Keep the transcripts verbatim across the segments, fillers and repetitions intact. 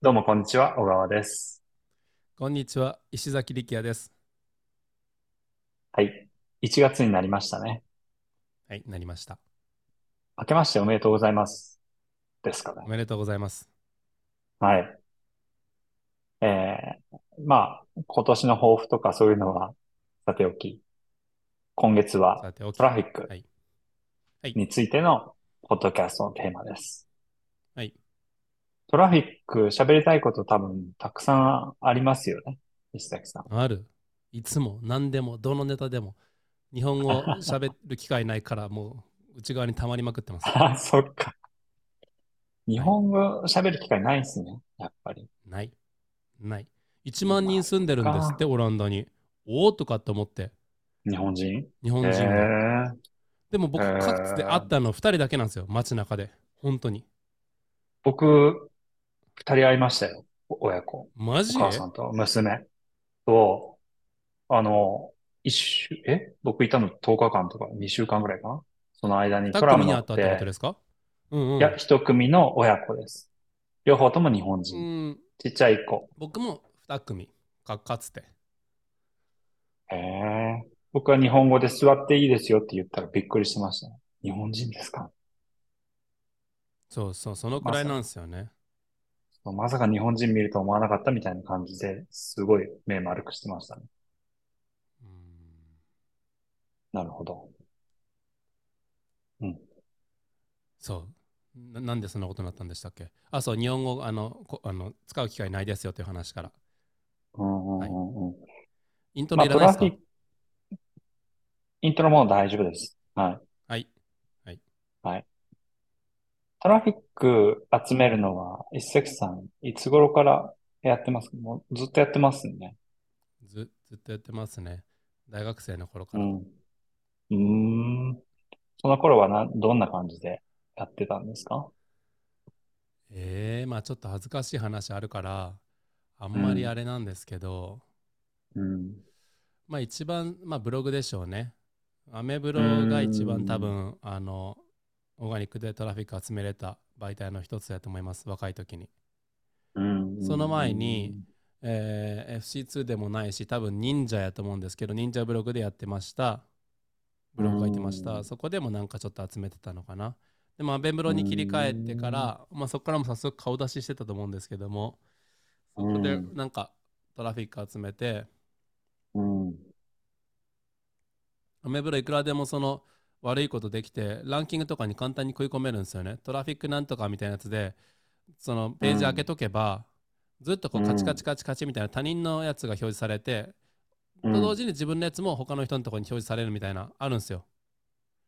どうもこんにちは、小川です。こんにちは、石崎力也です。はい、いちがつになりましたね。はい、なりました。明けましておめでとうございますですかおね。めでとうございます。はい。えー、まあ、今年の抱負とかそういうのはさておき、今月はさておトき。ラフィックはい。はい。についてのポッドキャストのテーマです。はい。トラフィック喋りたいこと多分たくさんありますよね、石崎さん。ある。いつも何でもどのネタでも日本語喋る機会ないからもう内側に溜まりまくってます。あ、そっか。日はい。本語喋る機会ないですね、やっぱり。ない。ない。1ま万人あ、そ住んっでるんですって、か。オランダに。おおとかって思って。日本人日え本人が。ー、でもえ僕、かつて会っー、たのふたりだけなんですよ、街中で。本当に。僕、二人会いましたよ。お親子。マおジ母さんと娘と、あの、一週、え僕いたのとおかかんとかにしゅうかんぐらいかな。その間にト ?に ラム組に乗あっったってことて、ですか？うんういや、ん。一組の親子です。両方とも日本う人。ーん、ちっちゃい子。僕もに組か、かつて。へえ。僕は日本語で座っていいですよって言ったらびっくりしましたね。日本人ですか？そうそう、そのくまらいさなんですよね。か、まさか日本人見ると思わなかったみたいな感じで、すごい目丸くしてましたね。うーん、なるほど。うん。そう。な、なんでそんなことになったんでしたっけ？あ、そう、日本語、あの、こあの使う機会ないですよという話から。うんうはい。んうんうん。イントロまいあ、らトないでラすフィッか？ク、イントロも大丈夫です。はい。はい。はい。はい。トラフィック集めるのは、一石さん、いつ頃からやってますか？もうずっとやってますね。ず、ずっとやってますね。大学生の頃かうら。ん。うーん。その頃はな、どんな感じでやってたんですか？ええまあちょっと恥ずかしい話あるから、あうんまりあん。れなんですけど、うん。まあ一番、まあブログでしょうね。アメブうーロが一番多ん。分、あの、オーガニックでトラフィック集めれた媒体の一つだと思います、若い時に。うん。うその前に、ん。えー エフシーツー でもないし、多分忍者やと思うんですけど、忍者ブログでやってました。ブうログ書いてました。ん。そこでもなんかちょっと集めてたのかな。でもアベブロうに切り替えてかん。ら、まあ、そこからも早速顔出ししてたと思うんですけども、うそこでん。なんかトラフィック集めて、うん。アメブロいくらでもその悪いことできて、ランキングとかに簡単に食い込めるんですよね。トラフィックなんとかみたいなやつで、そのうページ開けん。とけば、ずっとこううカチカチん。カチカチみたいな他人のやつが表示されて、うと同ん。時に自分のやつも他の人のところに表示されるみたいな、あるんですよ。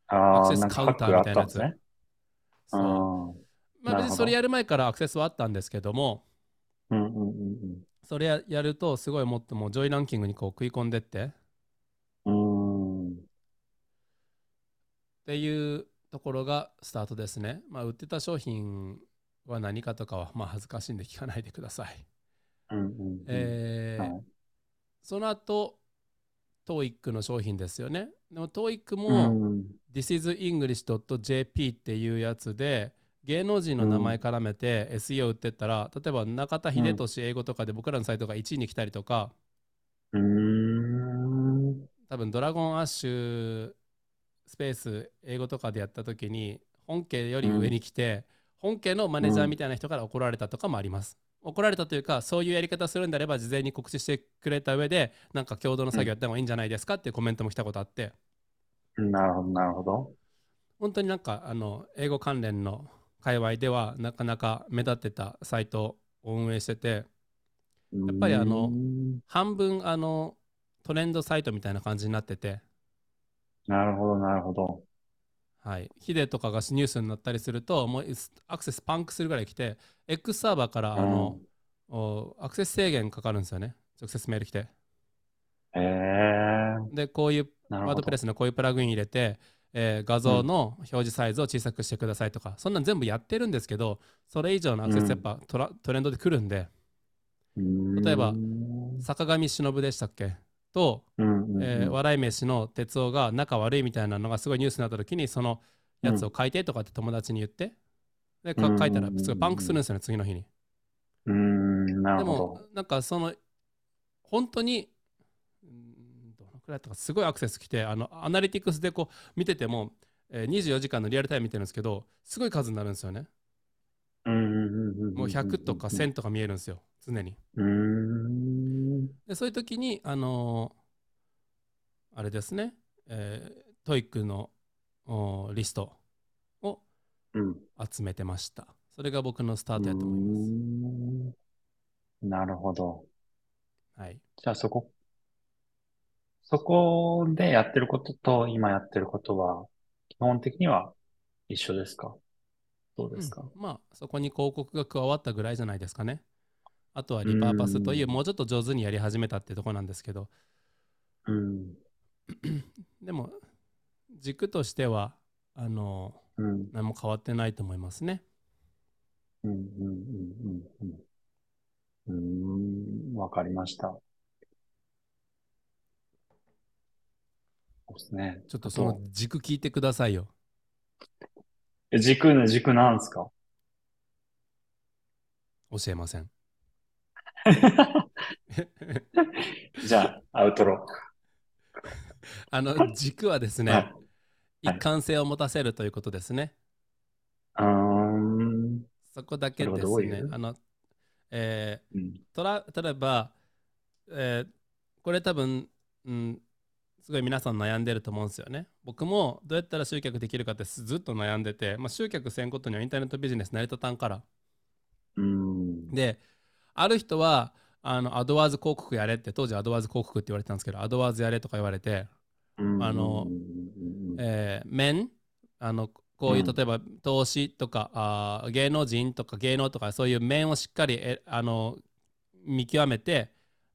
アクああ、セスなんかカウハンッタクーがみあたっいなたんやですつ。ね。うそう。ん。まあな別るにほそれやど。る前からアクセスはあったんですけども、うんうんうんそれや、やるとすごいもっともう上位ランキングにこう食い込んでって、っうん。うーん。ていうところがスタートですね。まあ売ってた商品は何かとかはまあ恥ずかしいんで聞かないでください。うんうんうん。えはーい。その後、トーイック の商品ですよね。でも トーイック うも ん。this is english dot j p っていうやつで芸能人うの名前ん。絡めて エスイーオー 売ってったら、例えば中田う英ん。寿英語とかで僕らのサイトがいちいに来たりとか、うーん。多分ドラゴンアッシュスペース英語とかでやった時に本家ようり上ん。に来て、本家のマうネージャーみん。たいな人から怒られたとかもあります。怒られたというか、そういうやり方するんであれば事前に告知してくれた上で、なんか共同のう作業やっん。た方がいいんじゃないですかっていうコメントも来たことあって、なるほど、なるほど。本当になんかあの英語関連の界隈ではなかなか目立ってたサイトを運営してて、うーやっぱりあのん。半分あのトレンドサイトみたいな感じになってて、なるほど、なるほど。はい、ヒデとかがニュースになったりするともうアクセスパンクするぐらい来て、 X サーバーからうあのん。おアクセス制限かかるんですよね、直接メール来て。へえ。でこういうなるワーほドプレど。スのこういうプラグイン入れて、えー画う像ん。の表示サイズを小さくしてくださいとか、そんなん全部やってるんですけど、それ以上のアうクセスやっん。ぱトラトレンドで来るんで、うー例えばん。坂上忍でしたっけと、うんうんえーうん。笑い飯の哲夫が仲悪いみたいなのがすごいニュースになった時に、そのうやつん。を書いてとかって友達に言って、でうか書いたらすごいパンクするんんですよね、次の日に。うーん、なでるほもど。なんかその本当にうーんどのくらいだったかすごいアクセス来て、あのアナリティクスでこう見てても、えーにじゅうよじかんのリアルタイム見てるんですけど、すごい数になるんですよね。うん、うん、もうひゃくとかせんとか見えるんですよ、常に。うん、うん、うん。でそういう時にあのーあれですね、えートイックのおーリストをうーん、う集めてました。それが僕のスターートやと思います。んなるほど。はい。じゃあそこ、そこでやってることと今やってることは、基本的には一緒ですか？どうでうすん、か？まあそこに広告が加わったぐらいじゃないですかね。あとはうーリパーパスという、ん、もうちょっと上手にやり始めたってとこなんですけど、うん、でも軸としてはあのうん、何も変わってないと思いますね。うん、うん、うん、うん、うん。うーん、わかりました。そうですね。ちょっあとそのと、軸聞いてくださいよ。え軸ね、軸なんですか？ 教えません。じゃあ、アウトロ。あの軸はですはね、い。は一い。貫性を持たせるということですね。うーん。そこだそけれはでどうすいね。あうの、えうん。ー、とら例えば、えーこれ多分、うん、すごい皆さん悩んでると思うんですよね。僕もどうやったら集客できるかってすずっと悩んでて、まあ、集客せんことにはインターネットビジネス成り立たんから。うーん。で、ある人は、あの、アドワーズ広告やれって、当時アドワーズ広告って言われてたんですけど、アドワーズやれとか言われて、うーあの、ん。えー、面あのうこういうん。例えば投資とかあー芸能人とか芸能とかそういう面をしっかりえあの見極めて、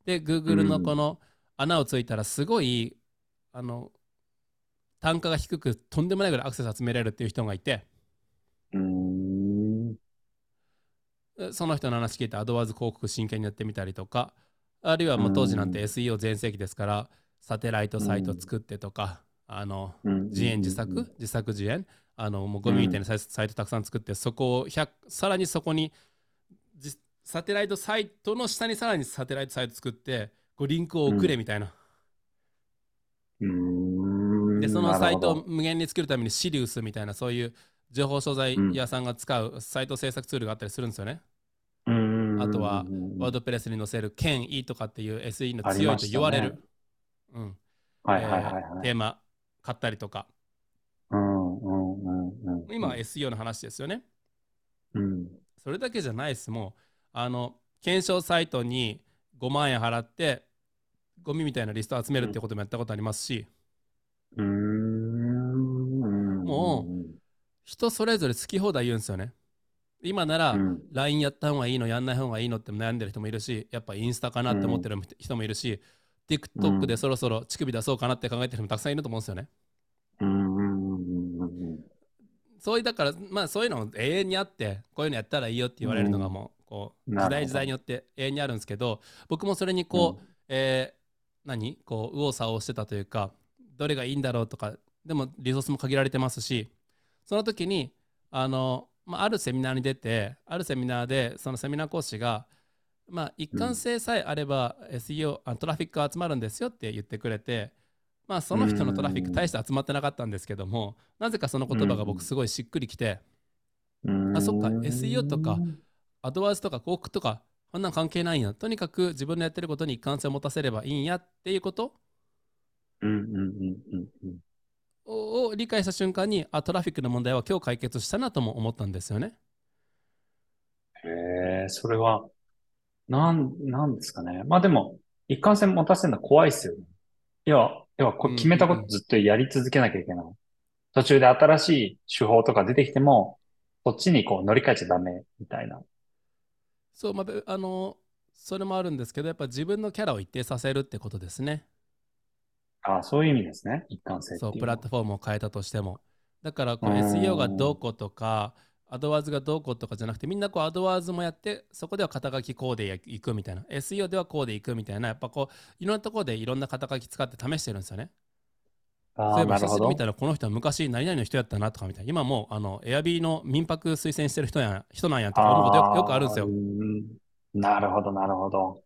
で う Google のこん。の穴をついたらすごいあの単価が低くとんでもないぐらいアクセス集められるっていう人がいて、うーん。えその人の話聞いてアドワーズ広告真剣にやってみたりとか、あるいはうもう当時なんて ん。エスイーオー 全盛期ですから、サテライトうサイトん。作ってとか、あのうん。自演自作自作自演あのもうゴうミみたいなん。サイトサイトたくさん作って、そこをひゃくさらにそこにじサテライトサイトの下にさらにサテライトサイト作って、こうリンクをう送れん。みたいな。うーでそん。のなるサイほトをど。無限に作るためにシリウスみたいな、そういう情報商材うん。屋さんが使うサイト制作ツールがあったりするんですよね。うーあとはワーん。ドプレスに載せる権威とかっていう エスイー のあり強いまとし言たわれね。る、うん、はいはいえはいーはテーい。マ買ったりとか。うんうんうんうん今うは ん。エスイーオー の話ですよね。うん。それだけじゃないです。もうあの検証サイトにごまん円払ってゴミみたいなリスト集めるうってん。こともやったことありますし、うーん。うもうん人それぞれ好き放題言うんですよね。今なうら ん ライン やった方がいいのやんない方がいいのって悩んでる人もいるし、やっぱインスタかなうって思ってんる人もいるし、う TikTok でんそろそろ乳首出そうかなって考えてる人もたくさんいると思うんですよね。うんうんそういうだから、まあそういうの永遠にあって、こういうのやったらいいよってう言われるのがんもうこうな時る代ほ時代にど。よって永遠にあるんですけど、僕もそれにうこうん。えー何こう右往左往してたというか、どれがいいんだろうとか、でもリソースも限られてますし、その時にあの、まあ、あるセミナーに出て、あるセミナーでそのセミナー講師が、まあ、一う貫ん。性さえあれば エスイーオー あトラフィックが集まるんですよって言ってくれて、まあそうの人のトラフィック大んして集まってなかったんですけども、なぜかそのう言葉が僕んすごいしっくりきて、うあそっか エスイーオー とかんアドワーズとか広告とかあんなん関係ないんや、とにかく自分のやってることに一貫性を持たせればいいんやっていうことうんうんうんうんをを理解した瞬間に、あトラフィックの問題は今日解決したなとも思ったんですよね。へえ、それは、なん、なんですかね。まあでも、一貫性持たせるのは怖いっすよね。要は、要はうこう決んめうたことんずっとやり続けなきゃいけない。途中で新しい手法とか出てきても、そっちにこう乗り換えちゃダメ、みたいな。そう、まあ、べあのそれもあるんですけど、やっぱ自分のキャラを一定させるってことですね。ああ、そういう意味ですね。一貫性っそう、ていうプラのッは。トフォームを変えたとしても。だからうこう エスイーオー がどうーん。こうとか、アドワーズがどうこうとかじゃなくて、みんなこうアドワーズもやって、そこでは肩書きこうでいくみたいな、エスイーオー ではこうでいくみたいな、やっぱこう、いろんなところでいろんな肩書き使って試してるんですよね。あそういあ、えばなる久ほしぶり見たど。らこの人は昔何々の人やったなとかみたいな、今もうあのエアビーの民泊推薦してる人や人なんやとか思うことよく、よくあるんであすあ、うよ。ん。なるほど、なるほど。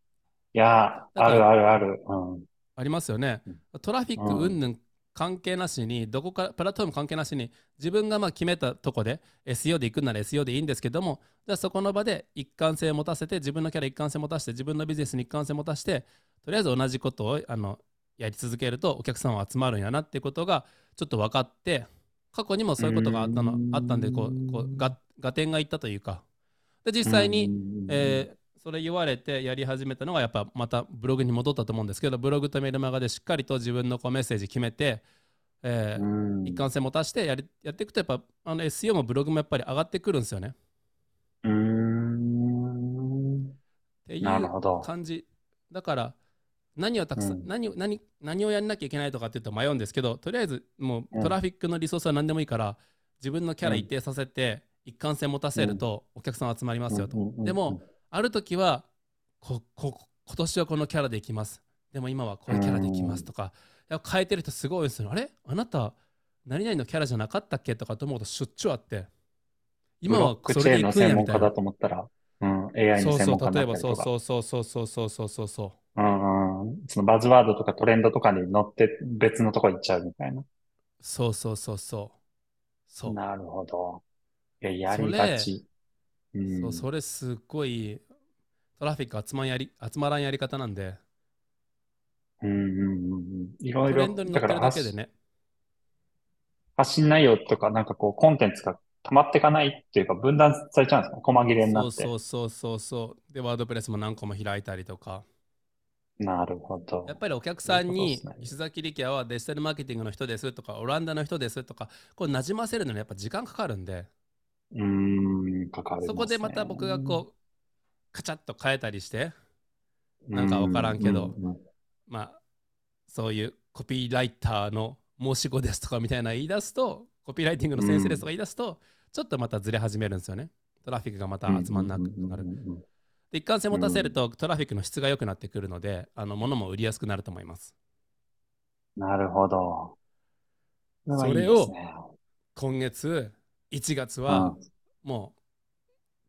いやー、あるあるある。うん。ありますよね。トラフィック云々関係なしに、どこかプラットフォーム関係なしに、自分がまあ決めたとこで エスイーオー で行くなら エスイーオー でいいんですけども、じゃあそこの場で一貫性を持たせて、自分のキャラ一貫性を持たせて、自分のビジネスに一貫性を持たせて、とりあえず同じことをあのやり続けるとお客さんは集まるんやなっていうことがちょっと分かって、過去にもそういうことがあったのあったんで、こうこうが合点がいったというかで、実際に、えーそれ言われてやり始めたのが、やっぱまたブログに戻ったと思うんですけど、ブログとメルマガでしっかりと自分のこうメッセージ決めて、えー、一貫性持たしてやりやっていくと、やっぱあの エスイーオー もブログもやっぱり上がってくるんですよね。うーん。っていう感じ。だから何をたくさん、うん、何, 何, 何をやんなきゃいけないとかって言うと迷うんですけど、とりあえずもうトラフィックのリソースは何でもいいから、自分のキャラ一定させて一貫性持たせるとお客さん集まりますよと、うんうんうんうん、でもある時はここ今年はこのキャラでいきます、でも今はこういうキャラでいきますとか、うん、変えてる人すごいですよ。あれあなた何々のキャラじゃなかったっけとかと思うとしょっちゅうあって、今はそれでいくんやみたいな。そうそう、例えばそうそうそうそうそうそうそうそうそう、うんうん、そのバズワードとかトレンドとかに乗って別のとこ行っちゃうみたいな。そうそうそうそうそう。なるほど。いや、やりがち。うん、そう、それすっごいトラフィック集まんやり集まらんやり方なんで、うんうんうん、いろいろトレンドに乗ってるだけでね、発信内容とかなんかこうコンテンツが溜まっていかないっていうか、分断されちゃうんですか、細切れになって。そうそうそうそうで、ワードプレスも何個も開いたりとか。なるほど。やっぱりお客さんに、ね、石崎力也はデジタルマーケティングの人ですとか、オランダの人ですとか、こう馴染ませるのにやっぱ時間かかるんで、うーん、かかりますね。そこでまた僕がこうカチャッと変えたりして、なんか分からんけど、うんうん、まあそういうコピーライターの申し子ですとかみたいな言い出すと、コピーライティングの先生ですとか言い出すと、うん、ちょっとまたずれ始めるんですよね。トラフィックがまた集まんなくなる、うんうんうんうん、で一貫性持たせるとトラフィックの質が良くなってくるので、あの物も売りやすくなると思います。なるほど。それを今月いちがつはもう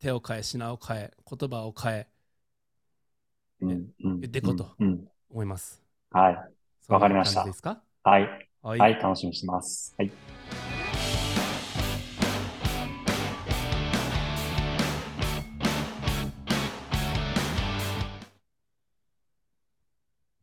手を変え品を変え言葉を変え、うん、言っていこうと思います、うんうんうん、はい、わかりました。いいですか？はい、はい、はい、楽しみにしてます。はい。